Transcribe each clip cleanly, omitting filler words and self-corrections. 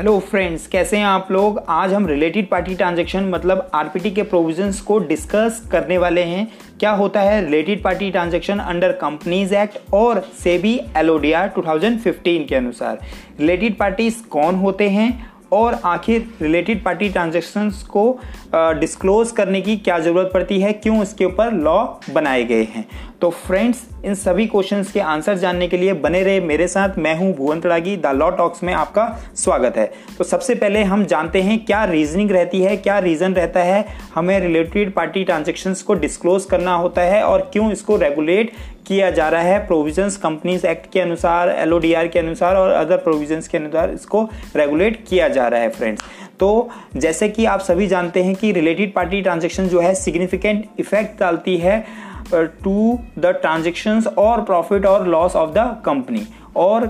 Hello friends, कैसे हैं आप लोग। आज हम रिलेटेड पार्टी ट्रांजैक्शन मतलब आरपीटी के प्रोविजंस को डिस्कस करने वाले हैं। क्या होता है related party transaction under companies act और सेबी एलओडीआर 2015 के अनुसार। रिलेटेड पार्टीज कौन होते हैं और आखिर रिलेटेड पार्टी ट्रांजैक्शंस को डिस्क्लोज करने की क्या ज़रूरत पड़ती है, क्यों इसके ऊपर लॉ बनाए गए हैं। तो फ्रेंड्स, इन सभी क्वेश्चंस के आंसर जानने के लिए बने रहे मेरे साथ। मैं हूं Bhuvan Tadagi, the law talks में आपका स्वागत है। तो सबसे पहले हम जानते हैं क्या रीजनिंग रहती है, क्या रीज़न रहता है हमें रिलेटेड पार्टी ट्रांजैक्शंस को डिस्क्लोज करना होता है और क्यों इसको रेगुलेट किया जा रहा है। प्रोविजंस कंपनीज़ एक्ट के अनुसार, एलओडीआर के अनुसार और अदर प्रोविजंस के अनुसार इसको रेगुलेट किया जा रहा है। फ्रेंड्स, तो जैसे कि आप सभी जानते हैं कि रिलेटेड पार्टी ट्रांजैक्शन जो है सिग्निफिकेंट इफेक्ट डालती है टू द ट्रांजैक्शंस और प्रॉफिट और लॉस ऑफ द कंपनी। और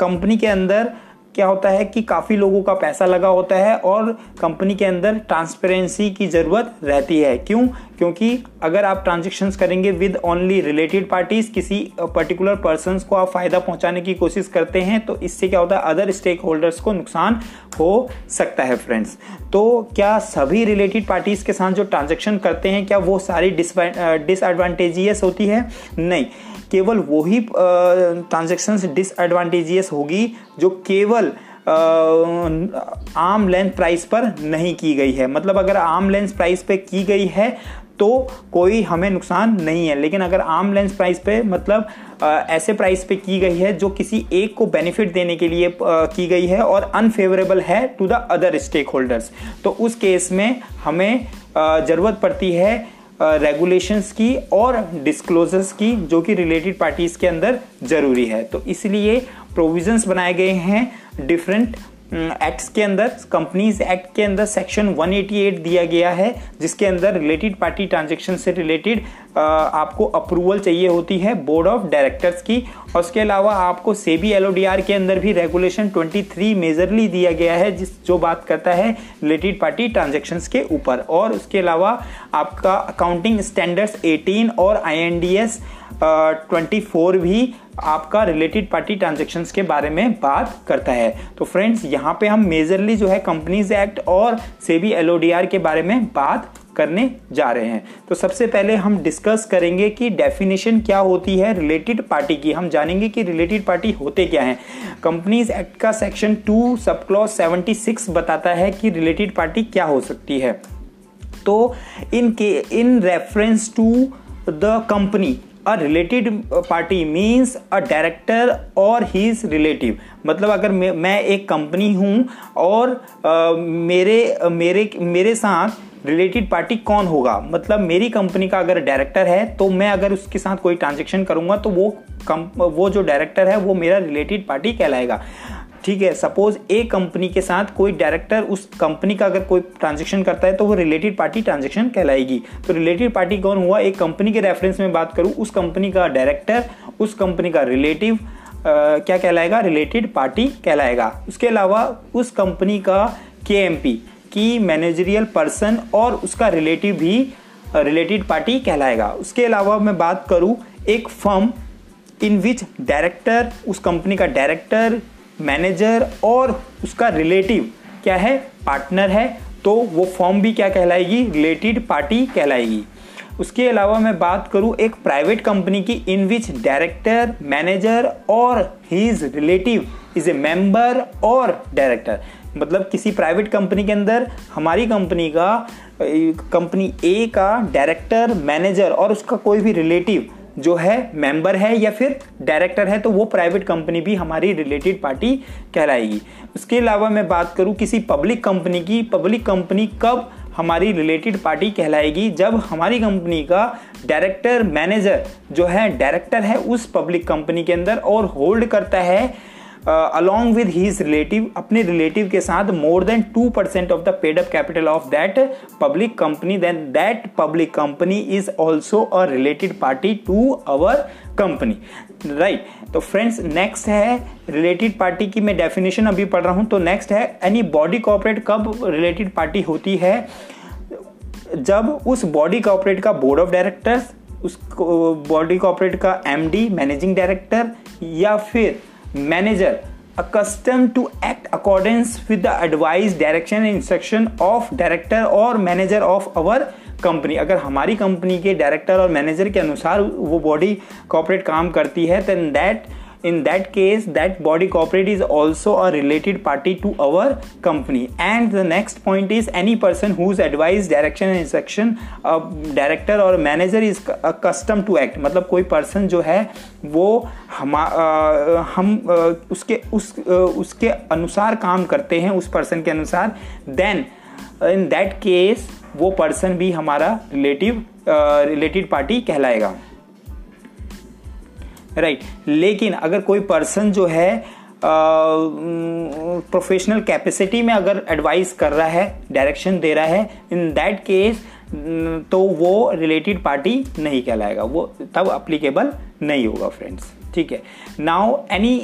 कंपनी के अंदर क्या होता है कि काफ़ी लोगों का पैसा लगा होता है और कंपनी के अंदर ट्रांसपेरेंसी की ज़रूरत रहती है। क्यों? क्योंकि अगर आप ट्रांजैक्शंस करेंगे विद ओनली रिलेटेड पार्टीज़, किसी पर्टिकुलर पर्सनस को आप फ़ायदा पहुंचाने की कोशिश करते हैं तो इससे क्या होता है, अदर स्टेक होल्डर्स को नुकसान हो सकता है। फ्रेंड्स, तो क्या सभी रिलेटेड पार्टीज़ के साथ जो ट्रांजैक्शन करते हैं क्या वो सारी डिसएडवांटेजियस होती है? नहीं, केवल वही ट्रांजैक्शंस डिसएडवांटेजियस होगी जो केवल आर्म लेंथ प्राइस पर नहीं की गई है। मतलब अगर आर्म लेंथ प्राइस पे की गई है तो कोई हमें नुकसान नहीं है, लेकिन अगर आर्म लेंथ प्राइस पे मतलब ऐसे प्राइस पे की गई है जो किसी एक को बेनिफिट देने के लिए की गई है और अनफेवरेबल है to the other stake holders, तो उस केस में हमें ज़रूरत पड़ती है रेगुलेशंस की और डिस्क्लोजर्स की, जो कि रिलेटेड पार्टीज़ के अंदर ज़रूरी है। तो इसलिए प्रोविजंस बनाए गए हैं डिफरेंट एक्ट्स के अंदर। कंपनीज़ एक्ट के अंदर सेक्शन 188 दिया गया है जिसके अंदर रिलेटेड पार्टी ट्रांजैक्शन से रिलेटेड आपको अप्रूवल चाहिए होती है बोर्ड ऑफ डायरेक्टर्स की। और उसके अलावा आपको सेबी एलओडीआर के अंदर भी रेगुलेशन 23 मेजरली दिया गया है जो बात करता है रिलेटेड पार्टी ट्रांजैक्शंस के ऊपर। और उसके अलावा आपका अकाउंटिंग स्टैंडर्ड्स 18 और आईएनडीएस 24 भी आपका रिलेटेड पार्टी ट्रांजैक्शंस के बारे में बात करता है। तो फ्रेंड्स, यहाँ पे हम मेजरली जो है कंपनीज़ एक्ट और सेबी एलओडीआर के बारे में बात करने जा रहे हैं। तो सबसे पहले हम डिस्कस करेंगे कि डेफिनेशन क्या होती है रिलेटेड पार्टी की। हम जानेंगे कि रिलेटेड पार्टी होते क्या हैं। कंपनीज़ एक्ट का सेक्शन 2 सब क्लॉज 76 बताता है कि रिलेटेड पार्टी क्या हो सकती है। तो in reference to the company a related party means a director और हीज रिलेटिव। मतलब अगर मैं एक कंपनी हूँ और मेरे साथ रिलेटेड पार्टी कौन होगा, मतलब मेरी कंपनी का अगर डायरेक्टर है तो मैं अगर उसके साथ कोई ट्रांजैक्शन करूँगा तो वो जो डायरेक्टर है वो मेरा रिलेटेड पार्टी कहलाएगा। ठीक है, सपोज ए कंपनी के साथ कोई डायरेक्टर उस कंपनी का अगर कोई ट्रांजैक्शन करता है तो वो रिलेटेड पार्टी ट्रांजैक्शन कहलाएगी। तो रिलेटेड पार्टी कौन हुआ, एक कंपनी के रेफरेंस में बात करूँ, उस कंपनी का डायरेक्टर, उस कंपनी का रिलेटिव क्या कहलाएगा, रिलेटेड पार्टी कहलाएगा। उसके अलावा उस कंपनी का केएमपी की मैनेजरियल पर्सन और उसका रिलेटिव भी रिलेटेड पार्टी कहलाएगा। उसके अलावा मैं बात करूँ एक फर्म इन विच डायरेक्टर, उस कंपनी का डायरेक्टर, मैनेजर और उसका रिलेटिव क्या है, पार्टनर है, तो वो फॉर्म भी क्या कहलाएगी, रिलेटेड पार्टी कहलाएगी। उसके अलावा मैं बात करूँ एक प्राइवेट कंपनी की इन विच डायरेक्टर, मैनेजर और his relative is a member और डायरेक्टर। मतलब किसी प्राइवेट कंपनी के अंदर हमारी कंपनी का, कंपनी ए का डायरेक्टर, मैनेजर और उसका कोई भी रिलेटिव जो है मेंबर है या फिर डायरेक्टर है, तो वो प्राइवेट कंपनी भी हमारी रिलेटेड पार्टी कहलाएगी। उसके अलावा मैं बात करूँ किसी पब्लिक कंपनी की, पब्लिक कंपनी कब हमारी रिलेटेड पार्टी कहलाएगी, जब हमारी कंपनी का डायरेक्टर, मैनेजर जो है डायरेक्टर है उस पब्लिक कंपनी के अंदर और होल्ड करता है अलॉन्ग विद हीज रिलेटिव, अपने रिलेटिव के साथ more than 2% of the paid up capital of that public company, then that public company is also a related party to our company, right. तो friends, next है related party की मैं definition अभी पढ़ रहा हूँ। तो नेक्स्ट है एनी बॉडी कॉर्पोरेट कब रिलेटेड पार्टी होती है, जब उस बॉडी कॉर्पोरेट का बोर्ड ऑफ डायरेक्टर्स, उस बॉडी कॉर्पोरेट का एमडी, मैनेजिंग डायरेक्टर या फिर manager accustomed to act accordance with the advice, direction and instruction of director or manager of our company. अगर हमारी कंपनी के डायरेक्टर और मैनेजर के अनुसार वो बॉडी कॉर्पोरेट काम करती है then in that case that body corporate is also a related party to our company. And the next point is any person whose advice direction and instruction director और manager is custom to act. मतलब कोई person जो है वो उसके अनुसार काम करते हैं, उस पर्सन के अनुसार, देन इन दैट केस वो पर्सन भी हमारा रिलेटेड पार्टी कहलाएगा, राइट। लेकिन अगर कोई पर्सन जो है प्रोफेशनल कैपेसिटी में अगर एडवाइस कर रहा है, डायरेक्शन दे रहा है, इन दैट केस तो वो रिलेटेड पार्टी नहीं कहलाएगा, वो तब अप्लीकेबल नहीं होगा फ्रेंड्स, ठीक है। Now any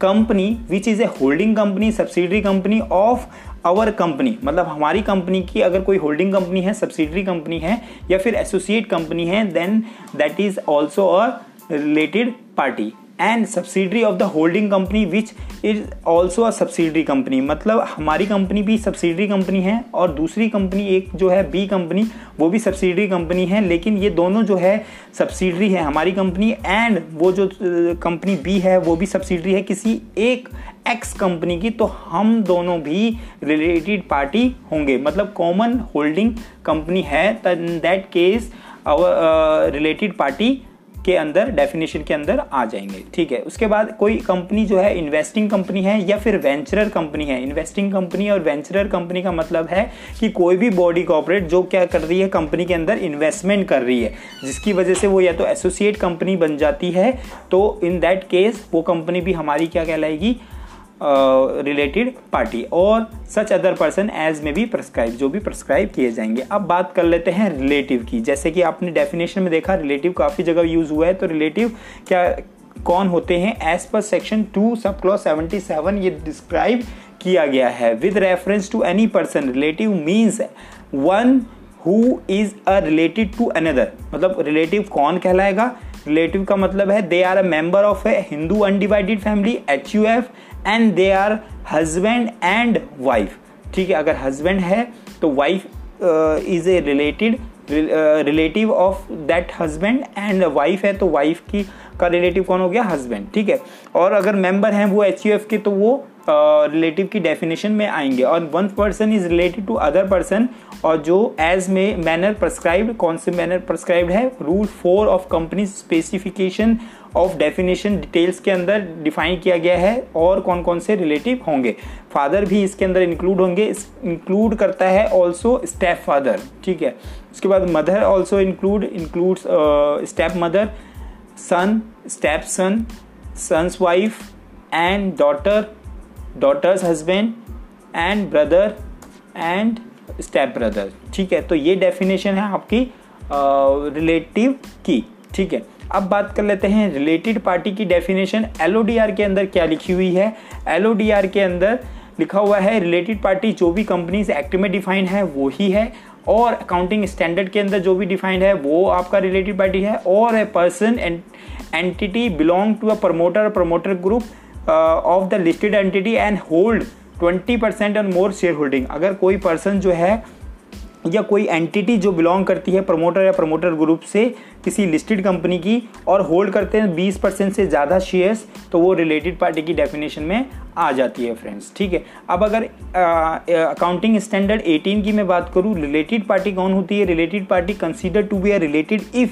company which is a holding company subsidiary company of our company, मतलब हमारी कंपनी की अगर कोई होल्डिंग कंपनी है, सब्सिडरी कंपनी है या फिर एसोसिएट कंपनी है, then that is also a related party. And subsidiary of the holding company which is also a subsidiary company, मतलब हमारी कंपनी भी सब्सिडरी कंपनी है और दूसरी कंपनी एक जो है बी कंपनी वो भी सब्सिडरी कंपनी है, लेकिन ये दोनों जो है सब्सिडरी है हमारी कंपनी एंड वो जो कंपनी बी है वो भी सब्सिडरी है किसी एक एक्स कंपनी की, तो हम दोनों भी रिलेटेड पार्टी होंगे, मतलब कॉमन होल्डिंग कंपनी है, in that case our related party के अंदर डेफिनेशन के अंदर आ जाएंगे, ठीक है। उसके बाद कोई कंपनी जो है इन्वेस्टिंग कंपनी है या फिर वेंचरर कंपनी है। इन्वेस्टिंग कंपनी और वेंचरर कंपनी का मतलब है कि कोई भी बॉडी कॉर्पोरेट जो क्या कर रही है, कंपनी के अंदर इन्वेस्टमेंट कर रही है, जिसकी वजह से वो या तो एसोसिएट कंपनी बन जाती है, तो इन दैट केस वो कंपनी भी हमारी क्या कहलाएगी, रिलेटेड पार्टी। और सच अदर पर्सन एज में भी प्रिस्क्राइब, जो भी प्रिस्क्राइब किए जाएंगे। अब बात कर लेते हैं रिलेटिव की। जैसे कि आपने डेफिनेशन में देखा रिलेटिव काफ़ी जगह यूज़ हुआ है, तो रिलेटिव क्या कौन होते हैं, as per section 2 sub clause 77 ये डिस्क्राइब किया गया है। With reference to any person relative means one who is a related to another, मतलब रिलेटिव कौन कहलाएगा, रिलेटिव का मतलब है they are a member of a Hindu undivided family HUF and they are husband and wife, ठीक है। अगर husband है तो wife is a related relative of that husband and wife है तो वाइफ की का रिलेटिव कौन हो गया, हस्बैंड, ठीक है। और अगर मेंबर हैं वो HUF के तो वो रिलेटिव की डेफिनेशन में आएंगे। और one person is related to other person, और जो एज में मैनर प्रिस्क्राइब्ड, कौन से मैनर प्रिस्क्राइब्ड है, rule 4 of company specification of definition details के अंदर डिफाइन किया गया है। और कौन कौन से रिलेटिव होंगे, फादर भी इसके अंदर इंक्लूड होंगे, इंक्लूड करता है ऑल्सो स्टेप फादर, ठीक है। उसके बाद mother also includes step mother, son, step son, son's wife and daughter, daughter's husband and brother and step brother, ठीक है। तो ये डेफिनेशन है आपकी रिलेटिव की, ठीक है। अब बात कर लेते हैं रिलेटेड पार्टी की डेफिनेशन LODR के अंदर क्या लिखी हुई है। LODR के अंदर लिखा हुआ है रिलेटेड पार्टी जो भी कंपनीज़ एक्ट में डिफाइन है वो ही है, और अकाउंटिंग स्टैंडर्ड के अंदर जो भी डिफाइंड है वो आपका रिलेटेड पार्टी है, और a person entity belong to a promoter group of the listed entity and hold 20% and more share holding. अगर कोई पर्सन जो है या कोई एंटिटी जो बिलोंग करती है प्रमोटर या प्रमोटर ग्रुप से किसी लिस्टेड कंपनी की और होल्ड करते हैं 20% से ज़्यादा शेयर्स, तो वो रिलेटेड पार्टी की डेफिनेशन में आ जाती है फ्रेंड्स, ठीक है। अब अगर अकाउंटिंग स्टैंडर्ड 18 की मैं बात करूँ, रिलेटेड पार्टी कौन होती है, related party consider to be a related if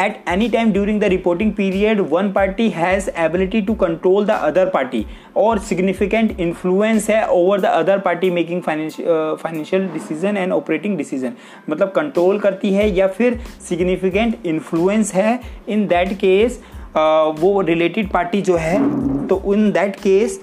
at any time during the reporting period one party has ability to control the other party और सिग्निफिकेंट इन्फ्लुएंस है over the other party making financial decision and operating decision, मतलब control करती है या फिर significant influence है, in that case वो related party जो है तो इन दैट केस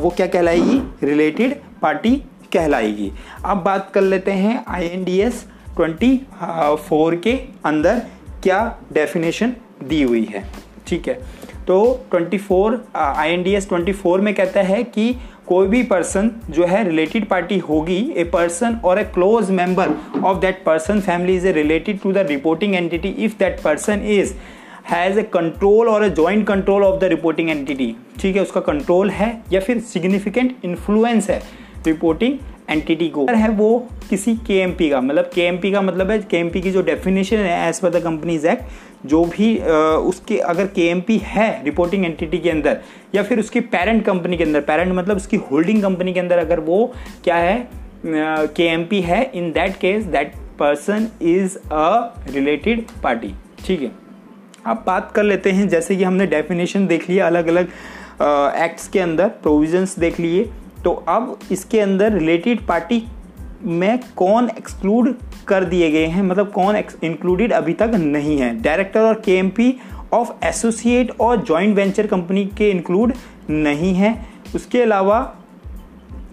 वो क्या कहलाएगी, रिलेटेड पार्टी कहलाएगी। अब बात कर लेते हैं INDS 24 के अंदर क्या डेफिनेशन दी हुई है, ठीक है। तो 24 INDS 24 में कहता है कि कोई भी पर्सन जो है रिलेटेड पार्टी होगी, ए पर्सन और a close member of that person family is a related to the reporting entity if that person is has a control और a joint control of the reporting entity, ठीक है, उसका control है या फिर significant influence है reporting entity को है वो किसी केएमपी का, मतलब केएमपी का मतलब है, केएमपी की जो डेफिनेशन है as per the companies act, जो भी उसके अगर केएमपी है रिपोर्टिंग एंटिटी के अंदर या फिर उसकी पेरेंट कंपनी के अंदर, पेरेंट मतलब उसकी होल्डिंग कंपनी के अंदर अगर वो क्या है केएमपी है, in that case that person is a related party, ठीक है। अब बात कर लेते हैं, जैसे कि हमने डेफिनेशन देख लिया अलग अलग एक्ट्स के अंदर, प्रोविजंस देख लिए, तो अब इसके अंदर रिलेटेड पार्टी में कौन एक्सक्लूड कर दिए गए हैं, मतलब कौन इंक्लूडेड अभी तक नहीं है। डायरेक्टर और केएमपी ऑफ एसोसिएट और जॉइंट वेंचर कंपनी के इंक्लूड नहीं है। उसके अलावा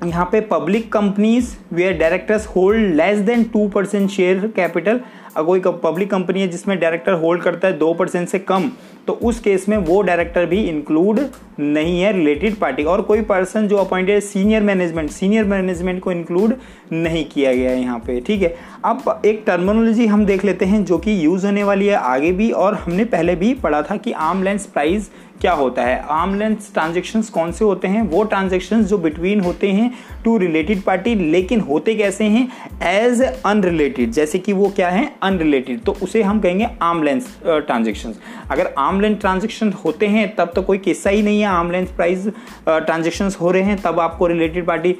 यहाँ पे public companies where directors hold less than 2% share capital, अगर कोई पब्लिक कंपनी है जिसमें डायरेक्टर होल्ड करता है 2% से कम, तो उस केस में वो डायरेक्टर भी इंक्लूड नहीं है रिलेटेड पार्टी। और कोई पर्सन जो अपॉइंटेड सीनियर मैनेजमेंट को इंक्लूड नहीं किया गया है यहाँ पे, ठीक है। अब एक टर्मिनोलॉजी हम देख लेते हैं जो कि यूज़ होने वाली है आगे भी, और हमने पहले भी पढ़ा था कि आर्म लेंथ प्राइस क्या होता है। आर्म लेंथ ट्रांजेक्शन्स कौन से होते हैं, वो ट्रांजेक्शन्स जो बिटवीन होते हैं टू रिलेटेड पार्टी, लेकिन होते कैसे हैं एज अनरिलेटेड, जैसे कि वो क्या है अनरिलेटेड, तो उसे हम कहेंगे आर्म लेंथ ट्रांजेक्शन्स। अगर आर्म लेंथ ट्रांजेक्शन होते हैं तब तो कोई किस्सा ही नहीं है, आर्म लेंथ प्राइस ट्रांजेक्शन्स हो रहे हैं तब आपको रिलेटेड पार्टी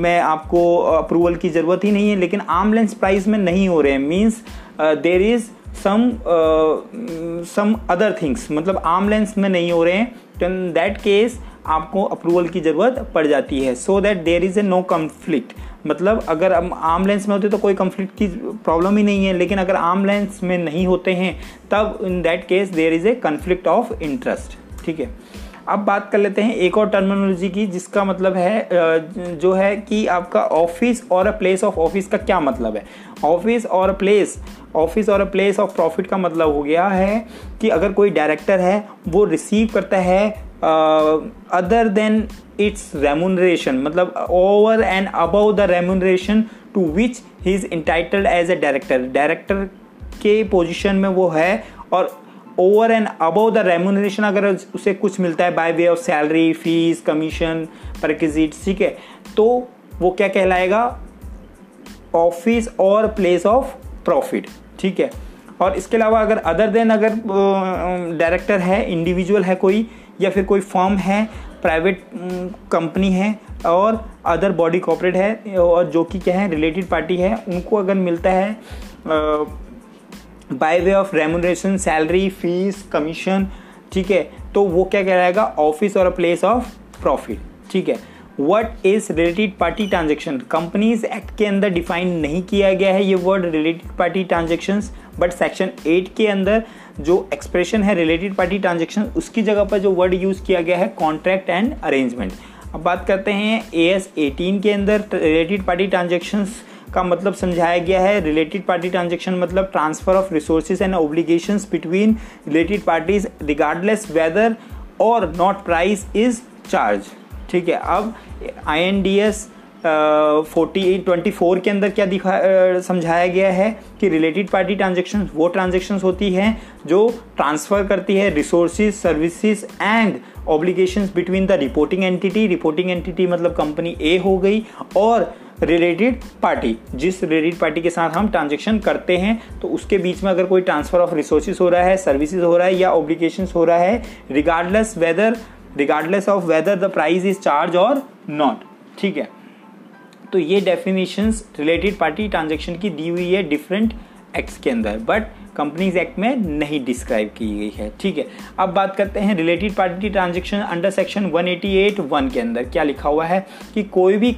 में आपको अप्रूवल की ज़रूरत ही नहीं है, लेकिन आर्म लेंथ प्राइस में नहीं हो रहे हैं means there is some other things, मतलब आर्म लेंथ में नहीं हो रहे हैं, तो इन दैट केस आपको अप्रूवल की ज़रूरत पड़ जाती है, so that there is a no conflict, मतलब अगर हम आर्म लेंथ में होते तो कोई कॉन्फ्लिक्ट की प्रॉब्लम ही नहीं है, लेकिन अगर आर्म लेंथ में नहीं होते हैं तब in that case there is a conflict of interest, ठीक है। अब बात कर लेते हैं एक और टर्मिनोलॉजी की, जिसका मतलब है जो है कि आपका office or a place of office का क्या मतलब है। Office or a place of profit का मतलब हो गया है कि अगर कोई डायरेक्टर है वो रिसीव करता है अदर देन इट्स रेम्यूनरेशन, मतलब over and above the remuneration to which he is entitled as a director, director के पोजीशन में वो है और over and above the remuneration अगर उसे कुछ मिलता है by way of salary, fees, commission, perquisites, ठीक है, तो वो क्या कहलाएगा ऑफिस और प्लेस ऑफ प्रॉफिट, ठीक है। और इसके अलावा अगर अदर देन, अगर डायरेक्टर है, इंडिविजुअल है कोई या फिर कोई फर्म है, प्राइवेट कंपनी है और अदर बॉडी कॉर्पोरेट है और जो कि क्या है रिलेटेड पार्टी है, उनको अगर मिलता है by way of remuneration, salary, fees, commission, ठीक है, तो वो क्या कहलाएगा ऑफिस और प्लेस ऑफ प्रॉफिट, ठीक है। What is related party transaction, companies act के अंदर डिफाइन नहीं किया गया है ये word related party transactions, but section 8 के अंदर जो एक्सप्रेशन है रिलेटेड पार्टी ट्रांजेक्शन उसकी जगह पर जो वर्ड यूज़ किया गया है कॉन्ट्रैक्ट एंड अरेंजमेंट। अब बात करते हैं एएस 18 के अंदर रिलेटेड पार्टी ट्रांजेक्शन्स का मतलब समझाया गया है, रिलेटेड पार्टी ट्रांजेक्शन मतलब transfer of resources and obligations between related parties regardless whether or not price is charge, ठीक है। अब INDS 4024 के अंदर क्या समझाया गया है कि रिलेटेड पार्टी ट्रांजेक्शन वो ट्रांजेक्शन्स होती हैं जो ट्रांसफ़र करती है resources, services and obligations between the reporting entity मतलब कंपनी ए हो गई और रिलेटेड पार्टी, जिस रिलेटेड पार्टी के साथ हम ट्रांजेक्शन करते हैं, तो उसके बीच में अगर कोई ट्रांसफ़र ऑफ रिसोर्सेज हो रहा है, सर्विसेज हो रहा है या ऑब्लिगेशंस हो रहा है regardless of whether the price is charged or not, ठीक है। तो ये डेफिनेशंस रिलेटेड पार्टी ट्रांजेक्शन की दी हुई है डिफरेंट एक्ट्स के अंदर, बट कंपनीज एक्ट में नहीं डिस्क्राइब की गई है, ठीक है। अब बात करते हैं related party transaction under section 188(1) के अंदर क्या लिखा हुआ है कि कोई भी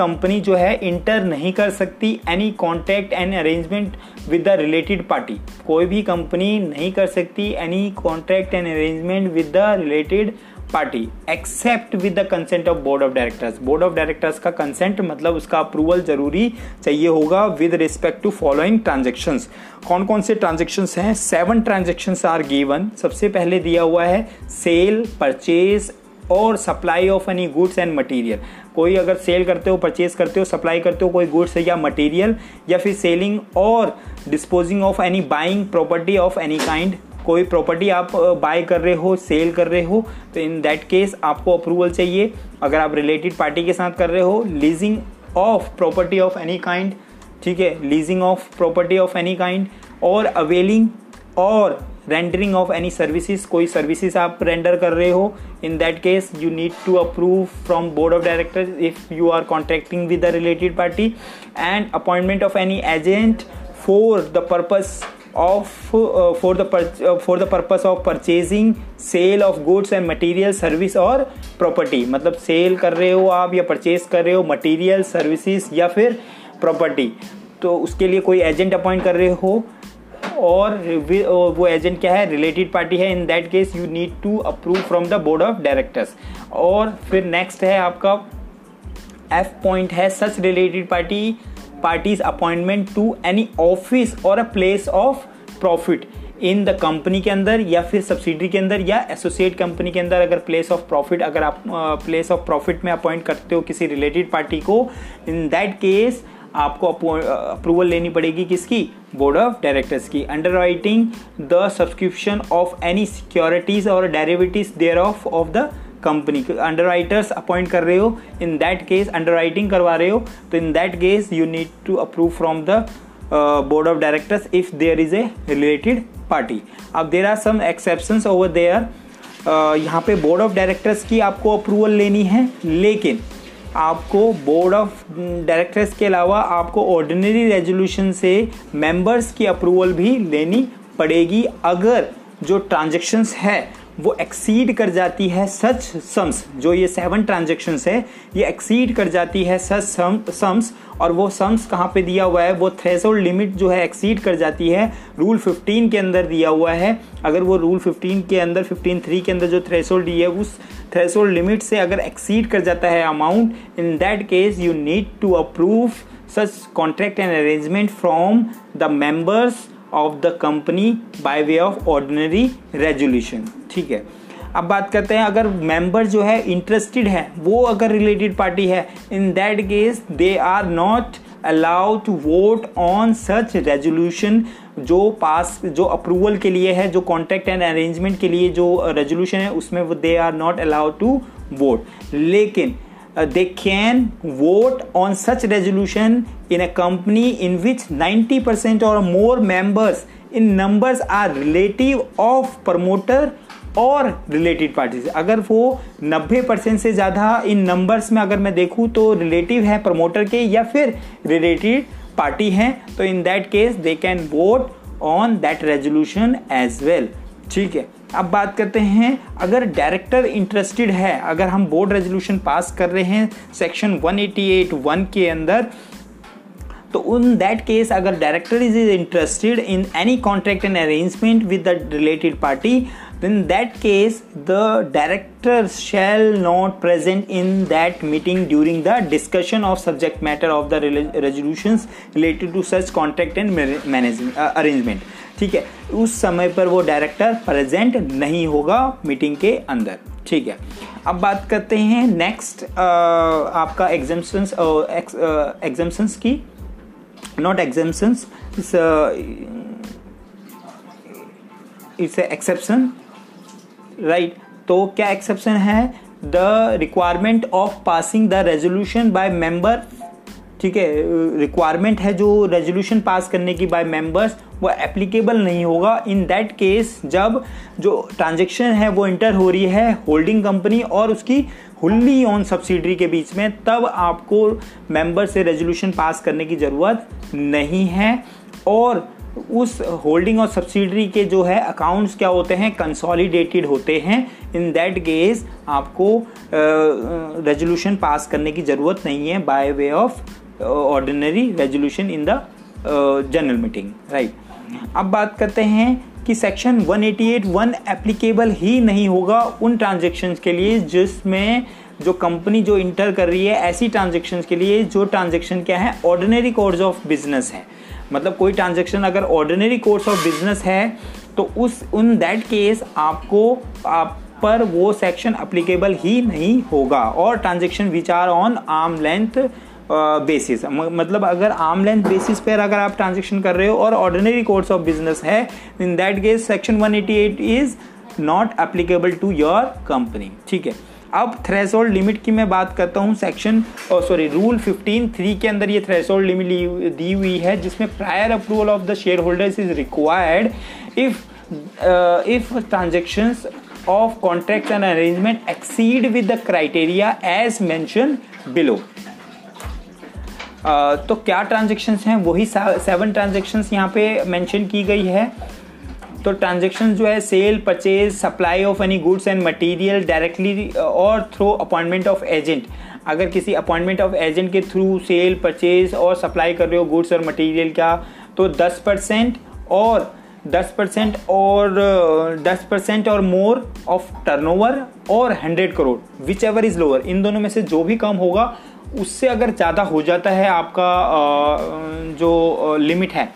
कंपनी जो है इंटर नहीं कर सकती any contract and arrangement with the related party, कोई भी कंपनी नहीं कर सकती any contract and arrangement with the related party except with the consent of board of directors. Board of directors का कंसेंट मतलब उसका अप्रूवल जरूरी चाहिए होगा with respect to following transactions. कौन कौन से ट्रांजेक्शन्स हैं, 7 ट्रांजेक्शन्स आर गिवन। सबसे पहले दिया हुआ है सेल, परचेज और supply of any goods and material. कोई अगर सेल करते हो, परचेज करते हो, सप्लाई करते हो कोई गुड्स या मटेरियल, या फिर selling or disposing of any buying property of any kind, कोई प्रॉपर्टी आप बाय कर रहे हो, सेल कर रहे हो, तो इन दैट केस आपको अप्रूवल चाहिए। अगर आप रिलेटेड पार्टी के साथ कर रहे हो, leasing of property of any kind, ठीक है, leasing of property of any kind, और availing or rendering of any services, कोई सर्विसेज आप रेंडर कर रहे हो, in that case you need to approve from board of directors if you are contracting with the related party, and appointment of any agent for the purpose of for the purpose of purchasing sale of goods and material service और property. मतलब sell कर रहे हो आप या purchase कर रहे हो मटेरियल सर्विसेज या फिर प्रॉपर्टी, तो उसके लिए कोई एजेंट अपॉइंट कर रहे हो और वो एजेंट क्या है, रिलेटेड पार्टी है, in that case you need to approve from the board of directors. और फिर नेक्स्ट है आपका एफ पॉइंट है, such related parties appointment to any office or a place of profit in the company के अंदर या फिर सब्सिडरी के अंदर या एसोसिएट कंपनी के अंदर। अगर प्लेस ऑफ प्रॉफिट, अगर आप प्लेस ऑफ प्रॉफिट में अपॉइंट करते हो किसी रिलेटेड पार्टी को, इन दैट केस आपको अप्रूवल लेनी पड़ेगी किसकी, बोर्ड ऑफ डायरेक्टर्स की। Underwriting the subscription of any securities or derivatives thereof the company, underwriters appoint कर रहे हो, in that case underwriting करवा रहे हो, तो in that case you need to approve from the board of directors if there is a related party. अब there are some exceptions over there, यहाँ पे बोर्ड ऑफ डायरेक्टर्स की आपको approval लेनी है, लेकिन आपको बोर्ड ऑफ डायरेक्टर्स के अलावा आपको ऑर्डिनरी रेजोल्यूशन से मेंबर्स की अप्रूवल भी लेनी पड़ेगी अगर जो ट्रांजैक्शंस है वो एक्सीड कर जाती है सच सम्स। जो ये 7 ट्रांजैक्शंस है ये एक्सीड कर जाती है सच सम्स, और वो सम्स कहाँ पे दिया हुआ है, वो थ्रेशोल्ड लिमिट जो है एक्सीड कर जाती है रूल 15 के अंदर दिया हुआ है। अगर वो रूल 15 के अंदर 15(3) के अंदर जो थ्रेशोल्ड दी है उस थ्रेशोल्ड लिमिट से अगर एक्सीड कर जाता है amount, in that case you need to approve such contract and arrangement from the members of the company by way of ordinary resolution, ठीक है। अब बात करते हैं अगर मेंबर जो है इंटरेस्टेड है, वो अगर रिलेटेड पार्टी है, in that case they are not allowed to vote on such resolution. जो पास जो अप्रूवल के लिए है, जो कॉन्ट्रैक्ट एंड अरेंजमेंट के लिए जो रेजोल्यूशन है उसमें they are not allowed to vote, लेकिन they can vote on such resolution in a company in which 90% or more members in numbers are relative of promoter और रिलेटेड पार्टीज। अगर वो 90% से ज़्यादा इन नंबर्स में अगर मैं देखूँ तो रिलेटिव है प्रमोटर के या फिर रिलेटेड पार्टी हैं, तो in that case they can vote on that resolution as well, ठीक है। अब बात करते हैं अगर डायरेक्टर इंटरेस्टेड है, अगर हम बोर्ड रेजोल्यूशन पास कर रहे हैं सेक्शन 188(1) के अंदर, तो उन दैट केस अगर director is interested in any contract and arrangement with the related party, in that case the director shall not present in that meeting during the discussion of subject matter of the resolution related to such contract and management arrangement, ठीक है। उस समय पर वो director present नहीं होगा meeting के अंदर, ठीक है। अब बात करते हैं नेक्स्ट आपका एग्जेम्पशंस की, not exemptions, its exception, right. तो क्या एक्सेप्शन है, the requirement of passing the resolution by member, ठीक है, रिक्वायरमेंट है जो रेजोल्यूशन पास करने की बाय मेंबर्स, वो एप्लीकेबल नहीं होगा इन दैट केस जब जो ट्रांजैक्शन है वो इंटर हो रही है होल्डिंग कंपनी और उसकी होल्ली ऑन सब्सिडरी के बीच में, तब आपको मेंबर से रेजोल्यूशन पास करने की ज़रूरत नहीं है। और उस होल्डिंग और सब्सिडरी के जो है अकाउंट्स क्या होते हैं, कंसोलिडेटेड होते हैं, इन दैट केस आपको रेजोल्यूशन पास करने की ज़रूरत नहीं है by way of ordinary resolution in the general meeting, right. अब बात करते हैं कि सेक्शन 188(1) एप्लीकेबल ही नहीं होगा उन ट्रांजेक्शन्स के लिए जिसमें जो कंपनी जो इंटर कर रही है, ऐसी ट्रांजेक्शन्स के लिए जो ट्रांजेक्शन क्या है ऑर्डिनरी कोर्स ऑफ बिजनेस है। मतलब कोई ट्रांजेक्शन अगर ऑर्डिनरी कोर्स ऑफ बिजनेस है तो उस उन दैट केस आपको आप पर वो सेक्शन अप्लीकेबल ही नहीं होगा। और transaction which are on arm length basis, मतलब अगर आर्म लेंथ बेसिस पर अगर आप ट्रांजेक्शन कर रहे हो और ऑर्डिनरी कोर्स ऑफ बिजनेस है, in that case section 188 is not applicable to your company. ठीक है, अब थ्रेशोल्ड लिमिट की मैं बात करता हूँ। रूल 15(3) के अंदर ये थ्रेशोल्ड लिमिट दी हुई है, जिसमें prior approval of the share holders is required if transactions of contract and arrangement exceed with the criteria as mention below. तो क्या ट्रांजेक्शंस हैं, वही 7 ट्रांजेक्शंस यहाँ पे मेंशन की गई है। तो ट्रांजेक्शन जो है sale, purchase, supply of any goods and material directly और थ्रू अपॉइंटमेंट ऑफ एजेंट। अगर किसी अपॉइंटमेंट ऑफ एजेंट के थ्रू सेल, परचेज और सप्लाई कर रहे हो गुड्स और मटेरियल का, तो 10% और मोर ऑफ टर्नओवर और 100 crore, which ever is lower. इन दोनों में से जो भी कम होगा, उससे अगर ज़्यादा हो जाता है आपका जो लिमिट है,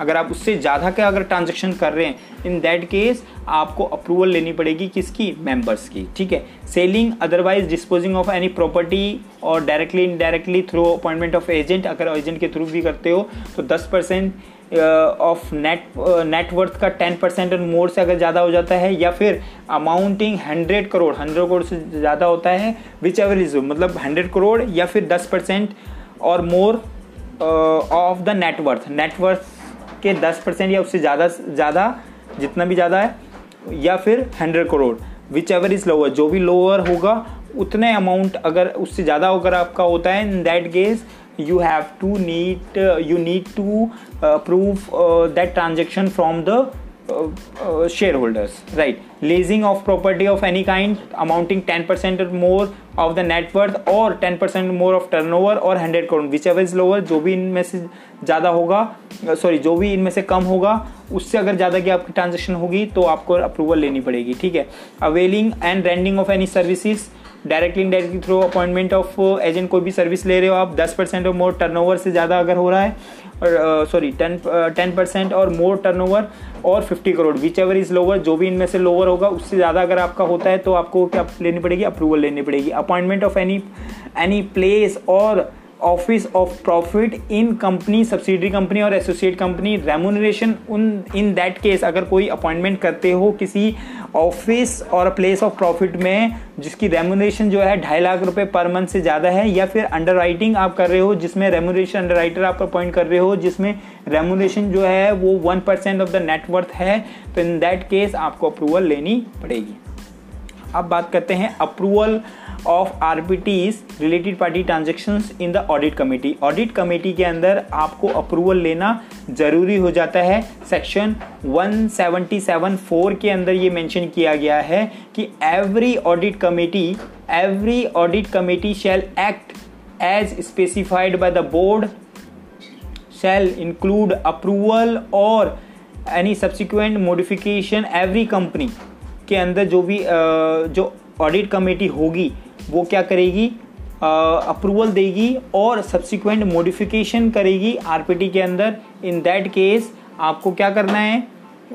अगर आप उससे ज़्यादा का अगर ट्रांजेक्शन कर रहे हैं, इन दैट केस आपको अप्रूवल लेनी पड़ेगी किसकी, मेंबर्स की। ठीक है, selling, otherwise disposing of any property or directly indirectly through appointment of agent, अगर एजेंट के थ्रू भी करते हो तो 10% ऑफ नेटवर्थ का 10% और मोर से अगर ज़्यादा हो जाता है, या फिर अमाउंटिंग 100 करोड़ से ज़्यादा होता है, विच एवर इज, मतलब 100 करोड़ या फिर 10% और मोर ऑफ द नेटवर्थ के 10% या उससे ज़्यादा जितना भी ज़्यादा है, या फिर 100 crore, which ever is lower, जो भी लोअर होगा उतने अमाउंट, अगर उससे ज़्यादा अगर आपका होता है, in that case you need to prove that transaction from the share holders, right. Leasing of property of any kind amounting 10% और मोर ऑफ द नेटवर्थ और 10% मोर ऑफ टर्नओवर और 100 crore, which ever is lower, जो भी इनमें से ज़्यादा होगा, जो भी इनमें से कम होगा, उससे अगर ज़्यादा की आपकी ट्रांजेक्शन होगी तो आपको अप्रूवल लेनी पड़ेगी। ठीक है, availing and rendering of any services directly indirectly through appointment of agent, कोई भी सर्विस ले रहे हो आप, 10% और मोर टर्नओवर से ज़्यादा अगर हो रहा है, और 10% और मोर टर्नओवर और 50 crore which ever is lower, जो भी इनमें से लोअर होगा उससे ज़्यादा अगर आपका होता है तो आपको क्या लेनी पड़ेगी, अप्रूवल लेनी पड़ेगी। अपॉइंटमेंट ऑफ एनी प्लेस और office of profit in company, subsidiary company और associate company. Remuneration in that case, अगर कोई अपॉइंटमेंट करते हो किसी ऑफिस और प्लेस ऑफ प्रॉफिट में, जिसकी रेमुनरेशन जो है 2.5 लाख रुपये पर मंथ से ज़्यादा है, या फिर अंडरराइटिंग आप कर रहे हो जिसमें रेमुनरेशन अंडरराइटर आप अपॉइंट कर रहे हो, जिसमें रेमुनरेशन जो है वो 1% ऑफ द नेटवर्थ है, तो इन दैट केस आपको अप्रूवल लेनी पड़ेगी। अब बात करते हैं approval of RPTs related party transactions in the audit committee. Audit committee के अंदर आपको अप्रूवल लेना ज़रूरी हो जाता है। सेक्शन 177(4) के अंदर ये मेंशन किया गया है कि every audit committee shall act as specified by the board, shall include approval और any subsequent modification. Every company के अंदर जो ऑडिट कमेटी होगी वो क्या करेगी, अप्रूवल देगी और सब्सिक्वेंट मॉडिफिकेशन करेगी आरपीटी के अंदर। इन दैट केस आपको क्या करना है,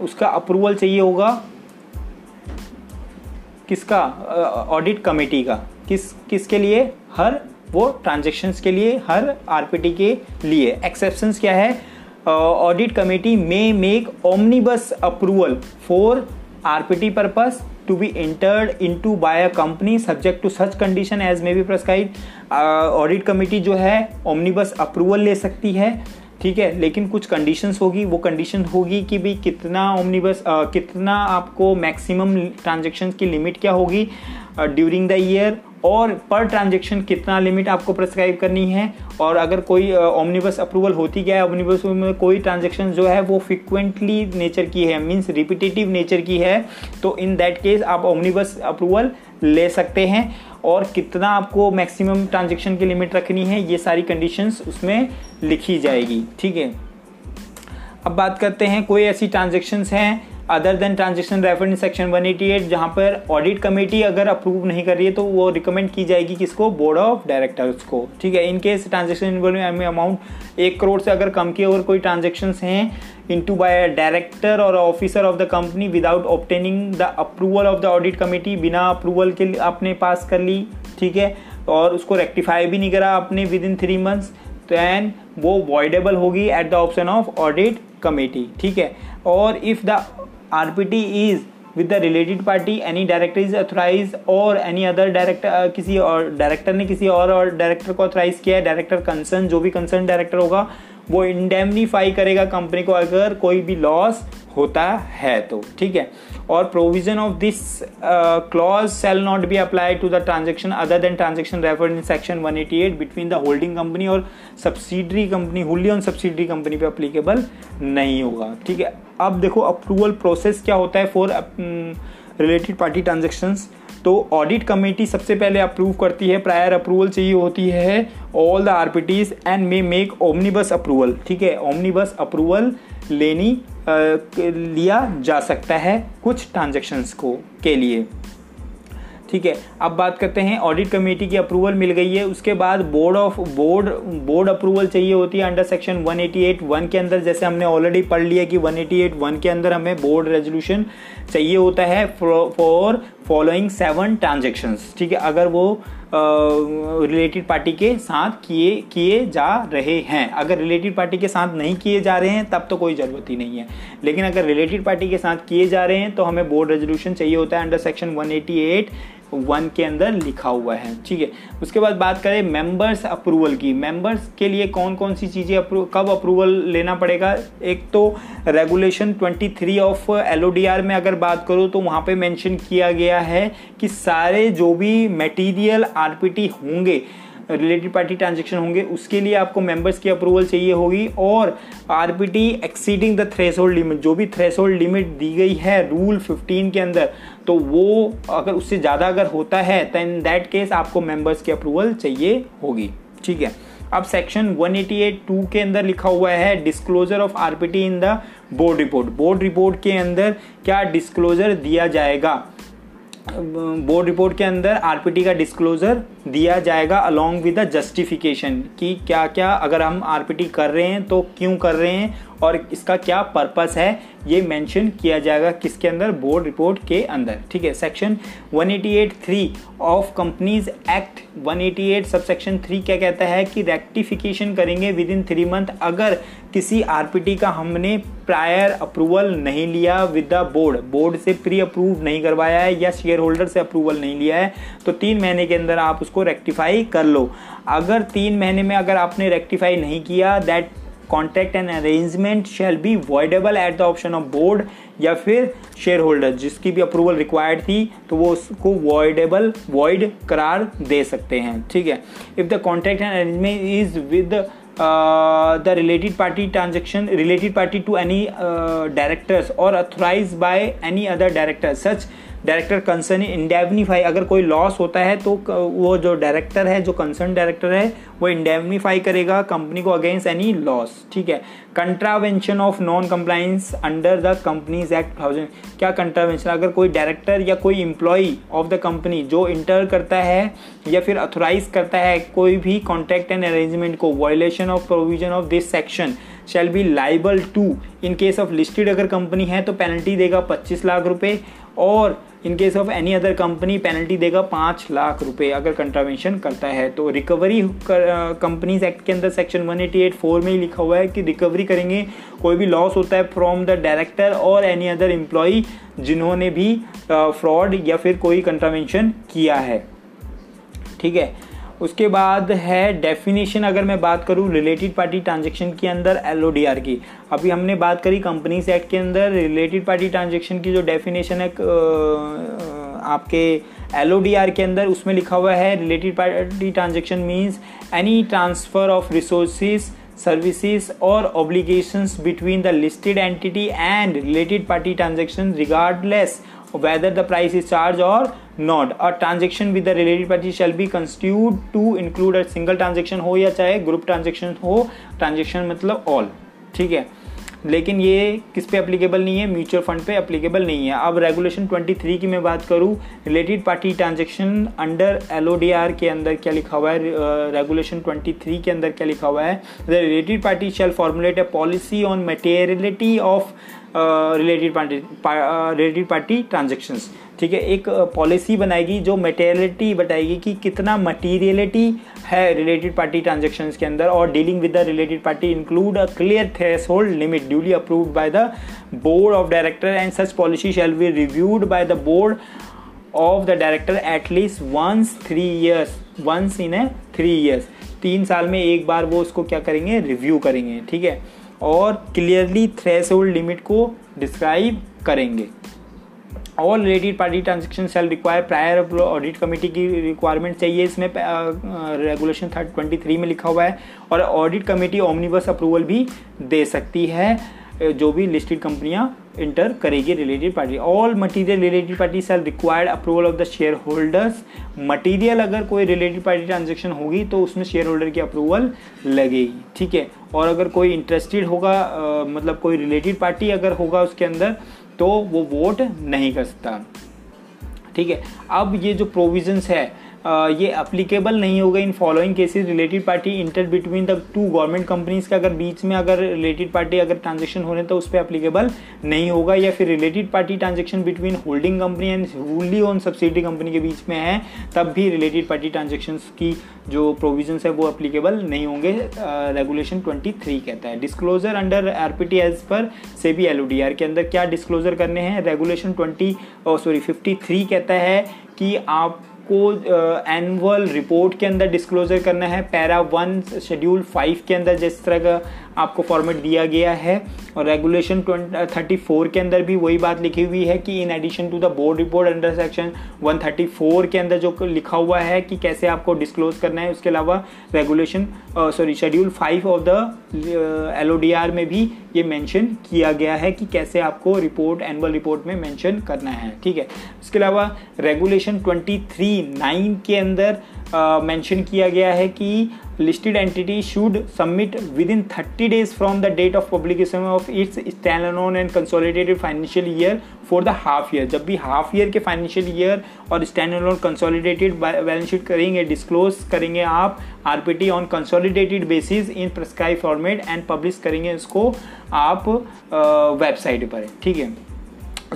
उसका अप्रूवल चाहिए होगा, किसका, ऑडिट कमेटी का, किसके लिए, हर वो ट्रांजेक्शन्स के लिए, हर आरपीटी के लिए। एक्सेप्शंस क्या है, audit committee may make omnibus approval for RPT purpose to be entered into by a company subject to such condition as may be prescribed। Audit committee जो है omnibus अप्रूवल ले सकती है, ठीक है, लेकिन कुछ कंडीशंस होगी। वो कंडीशन होगी कि भाई कितना omnibus कितना आपको मैक्सिमम ट्रांजेक्शन की लिमिट क्या होगी ड्यूरिंग द ईयर, और पर ट्रांजेक्शन कितना लिमिट आपको प्रिस्क्राइब करनी है। और अगर कोई ओमनीबस अप्रूवल होती क्या है, ओमनीबस में कोई ट्रांजेक्शन जो है वो फ्रिक्वेंटली नेचर की है, मींस रिपीटेटिव नेचर की है, तो इन दैट केस आप ओमनीबस अप्रूवल ले सकते हैं। और कितना आपको मैक्सिमम ट्रांजेक्शन की लिमिट रखनी है, ये सारी कंडीशंस उसमें लिखी जाएगी। ठीक है, अब बात करते हैं कोई ऐसी ट्रांजेक्शन्स हैं other than transaction reference section 188, जहाँ पर ऑडिट कमेटी अगर अप्रूव नहीं कर रही है तो वो रिकमेंड की जाएगी किसको, बोर्ड ऑफ डायरेक्टर्स को, ठीक है। इन केस ट्रांजेक्शन में अमाउंट 1 करोड़ से अगर कम के अगर कोई ट्रांजेक्शन्स हैं into by a director or officer of the company without obtaining the approval of the audit committee, बिना अप्रूवल के आपने पास कर ली, ठीक है, और उसको रेक्टिफाई भी नहीं करा आपने within 3 months, तो एंड वो voidable होगी at the option of audit committee, ठीक है। और if the RPT is with the related party, any director is authorized or any other director, किसी और डायरेक्टर ने किसी और डायरेक्टर को ऑथराइज किया है, डायरेक्टर कंसर्न, जो भी कंसर्न डायरेक्टर होगा वो इंडेमनीफाई करेगा कंपनी को अगर कोई भी लॉस होता है तो, ठीक है। और provision of this clause shall not be apply to the transaction other than transaction referred in section 188 between the holding company और सब्सिडरी कंपनी, होल्डली ऑन सब्सिडरी कंपनी पे अप्लीकेबल नहीं होगा, ठीक है। अब देखो अप्रूवल प्रोसेस क्या होता है फॉर रिलेटेड पार्टी ट्रांजेक्शन्स। तो ऑडिट कमेटी सबसे पहले अप्रूव करती है, प्रायर अप्रूवल चाहिए होती है all the RPTs and may make omnibus approval, ठीक है। ओमनीबस अप्रूवल लिया जा सकता है कुछ ट्रांजेक्शन्स को के लिए, ठीक है। अब बात करते हैं ऑडिट कमेटी की अप्रूवल मिल गई है, उसके बाद बोर्ड अप्रूवल चाहिए होती है अंडर सेक्शन 188(1) के अंदर, जैसे हमने ऑलरेडी पढ़ लिया कि 188(1) के अंदर हमें बोर्ड रेजोल्यूशन चाहिए होता है फॉर फॉलोइंग 7 ट्रांजेक्शन्स, ठीक है, अगर वो रिलेटेड पार्टी के साथ किए जा रहे हैं। अगर रिलेटेड पार्टी के साथ नहीं किए जा रहे हैं तब तो कोई ज़रूरत ही नहीं है, लेकिन अगर रिलेटेड पार्टी के साथ किए जा रहे हैं तो हमें बोर्ड रेजोल्यूशन चाहिए होता है अंडर सेक्शन 188(1) के अंदर लिखा हुआ है, ठीक है। उसके बाद बात करें मेंबर्स अप्रूवल की। मेंबर्स के लिए कौन कौन सी चीज़ें कब अप्रूवल लेना पड़ेगा, एक तो रेगुलेशन 23 ऑफ एलओडीआर में अगर बात करो तो वहाँ पे मेंशन किया गया है कि सारे जो भी मटेरियल आरपीटी होंगे, रिलेटेड पार्टी ट्रांजेक्शन होंगे, उसके लिए आपको मेंबर्स की अप्रूवल चाहिए होगी। और RPT exceeding the threshold limit, जो भी थ्रेशोल्ड लिमिट दी गई है रूल 15 के अंदर, तो वो अगर उससे ज़्यादा अगर होता है तो इन दैट केस आपको मेंबर्स की अप्रूवल चाहिए होगी, ठीक है। अब सेक्शन 188(2) के अंदर लिखा हुआ है disclosure of RPT in the board report. Board report के अंदर क्या डिस्क्लोजर दिया जाएगा, बोर्ड रिपोर्ट के अंदर आरपीटी का डिस्क्लोजर दिया जाएगा अलॉन्ग विद द जस्टिफिकेशन, कि क्या क्या अगर हम आरपीटी कर रहे हैं तो क्यों कर रहे हैं और इसका क्या पर्पस है, ये मेंशन किया जाएगा किसके अंदर, बोर्ड रिपोर्ट के अंदर, ठीक है। Section 188(3) of companies act 188 subsection 3 क्या कहता है कि रेक्टिफिकेशन करेंगे विद इन 3 मंथ अगर किसी आरपीटी का हमने प्रायर अप्रूवल नहीं लिया विद द बोर्ड से प्री अप्रूव नहीं करवाया है या शेयर होल्डर से अप्रूवल नहीं लिया है, तो 3 महीने के अंदर आप उसको रेक्टिफाई कर लो। अगर 3 महीने में अगर आपने रेक्टिफाई नहीं किया, that contract and arrangement shall be voidable at the option of board या फिर शेयर होल्डर, जिसकी भी अप्रूवल रिक्वायर्ड थी तो वो उसको वॉइड करार दे सकते हैं, ठीक है। If the contract and arrangement is with the related party transaction related party to any directors or authorized by any other director, such director concern indemnify, अगर कोई लॉस होता है तो वो जो डायरेक्टर है, जो कंसर्न डायरेक्टर है, वो इंडेमनीफाई करेगा कंपनी को अगेंस्ट एनी लॉस, ठीक है। Contravention of non compliance under the companies act 2000, क्या कंट्रावेंशन, अगर कोई डायरेक्टर या कोई एम्प्लॉई ऑफ द कंपनी जो इंटर करता है या फिर ऑथोराइज करता है कोई भी कॉन्ट्रैक्ट एंड अरेंजमेंट को, violation of provision of this section shall be liable to, in case of listed अगर कंपनी है तो पेनल्टी देगा 25 लाख रुपये, और in case of any other company penalty देगा 5 लाख रुपये अगर कंट्रावेंशन करता है तो। रिकवरी कंपनीज एक्ट के अंदर सेक्शन 188(4) में ही लिखा हुआ है कि रिकवरी करेंगे कोई भी लॉस होता है फ्रॉम द डायरेक्टर और एनी अदर एम्प्लॉई जिन्होंने भी फ्रॉड या फिर कोई कंट्रावेंशन किया है, ठीक है। उसके बाद है डेफिनेशन, अगर मैं बात करूँ रिलेटेड पार्टी ट्रांजेक्शन के अंदर एलओडीआर की, अभी हमने बात करी कंपनीज एक्ट के अंदर रिलेटेड पार्टी ट्रांजेक्शन की जो डेफिनेशन है आपके एलओडीआर के अंदर, उसमें लिखा हुआ है related party transaction means any transfer of resources, services और obligations between the listed entity and related party transaction regardless whether the price is charged or not, a transaction with the related party shall be construed to include a single transaction हो या चाहे group transaction हो, transaction मतलब all, ठीक है। लेकिन ये किस पे एप्लीकेबल नहीं है, म्यूचुअल फंड पे एप्लीकेबल नहीं है। अब रेगुलेशन 23 की मैं बात करूँ, related party transaction under LODR के अंदर क्या लिखा हुआ है, रेगुलेशन 23 के अंदर क्या लिखा हुआ है, the related party shall formulate a policy on materiality of related party transactions. ठीक है, एक पॉलिसी बनाएगी जो मटेरियलिटी बताएगी कि कितना मटेरियलिटी है रिलेटेड पार्टी ट्रांजेक्शन्स के अंदर, और dealing with the related party include a clear threshold limit duly approved by the board of director and such policy shall be reviewed by the board of the director at least once in 3 years, 3 साल में एक बार वो उसको क्या करेंगे, review करेंगे। ठीक है, और क्लियरली थ्रेशोल्ड लिमिट को डिस्क्राइब करेंगे। All related party transaction shall require prior audit committee की रिक्वायरमेंट चाहिए, इसमें रेगुलेशन 23 में लिखा हुआ है। और ऑडिट कमेटी ओमनिबस अप्रूवल भी दे सकती है जो भी लिस्टेड कंपनियां इंटर करेगी related party. All material related party shall required approval of the share holders, material अगर कोई रिलेटेड पार्टी ट्रांजेक्शन होगी तो उसमें शेयर होल्डर की अप्रूवल लगेगी। ठीक है, और अगर कोई इंटरेस्टेड होगा मतलब कोई रिलेटेड पार्टी अगर होगा उसके अंदर तो वो वोट नहीं कर सकता। ठीक है, अब ये जो प्रोविजंस है ये अप्लीकेबल नहीं होगा in following cases. Related party inter between the two government companies का अगर बीच में अगर रिलेटेड पार्टी अगर ट्रांजेक्शन हो रहे हैं तो उस पर अप्लीकेबल नहीं होगा। या फिर related party transaction between holding company and wholly own subsidy company के बीच में है, तब भी रिलेटेड पार्टी ट्रांजेक्शन की जो प्रोविजंस है वो अप्लीकेबल नहीं होंगे, रेगुलेशन 23 कहता है। Disclosure under RPT as per SEBI LODR के अंदर क्या डिस्क्लोजर करने हैं, रेगुलेशन 53 कहता है कि आप को एनुअल रिपोर्ट के अंदर डिस्क्लोजर करना है, पैरा 1 शेड्यूल 5 के अंदर जिस तरह का आपको फॉर्मेट दिया गया है। और रेगुलेशन 34 के अंदर भी वही बात लिखी हुई है कि in addition to the board report under section 134 के अंदर जो लिखा हुआ है कि कैसे आपको डिस्क्लोज करना है, उसके अलावा शेड्यूल 5 ऑफ द एलओडीआर में भी ये मेंशन किया गया है कि कैसे आपको रिपोर्ट एनुअल रिपोर्ट में मेंशन करना है। ठीक है, इसके अलावा रेगुलेशन 23(9) के अंदर मेंशन किया गया है कि listed entity should submit within 30 days from the date of publication of its standalone and consolidated financial year for the half year. जब भी हाफ ईयर के फाइनेंशियल ईयर और स्टैंडअलोन कंसोलिडेटेड बैलेंस शीट करेंगे, disclose करेंगे आप RPT on consolidated basis in prescribe format and publish करेंगे इसको आप वेबसाइट पर। ठीक है,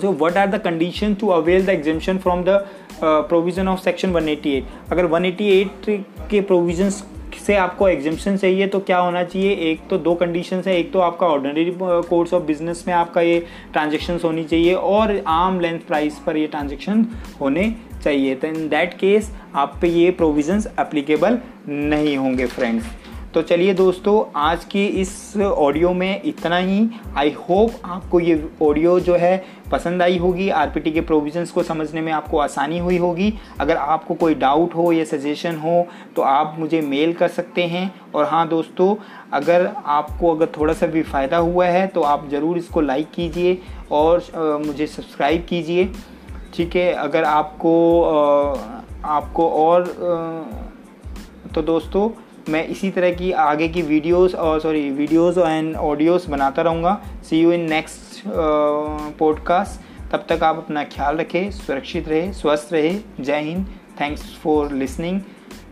so what are the condition to avail the exemption from the provision of section 188। अगर 188 के प्रोविजंस से आपको एग्जेम्पशन चाहिए तो क्या होना चाहिए, एक तो 2 कंडीशंस है, एक तो आपका ऑर्डिनरी कोर्स ऑफ बिजनेस में आपका ये ट्रांजेक्शन्स होनी चाहिए और आर्म लेंथ प्राइस पर ये ट्रांजेक्शन होने चाहिए, तो इन दैट केस आप पे ये प्रोविजंस एप्लीकेबल नहीं होंगे फ्रेंड्स। तो चलिए दोस्तों, आज की इस ऑडियो में इतना ही। आई होप आपको ये ऑडियो जो है पसंद आई होगी, आरपीटी के प्रोविजंस को समझने में आपको आसानी हुई होगी। अगर आपको कोई डाउट हो या सजेशन हो तो आप मुझे मेल कर सकते हैं। और हाँ दोस्तों, अगर आपको थोड़ा सा भी फ़ायदा हुआ है तो आप ज़रूर इसको लाइक कीजिए और मुझे सब्सक्राइब कीजिए। ठीक है, अगर तो दोस्तों मैं इसी तरह की आगे की वीडियोस एंड ऑडियोस बनाता रहूँगा। See you in next podcast. तब तक आप अपना ख्याल रखें, सुरक्षित रहे, स्वस्थ रहे। जय Hind, thanks for listening,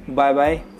bye bye.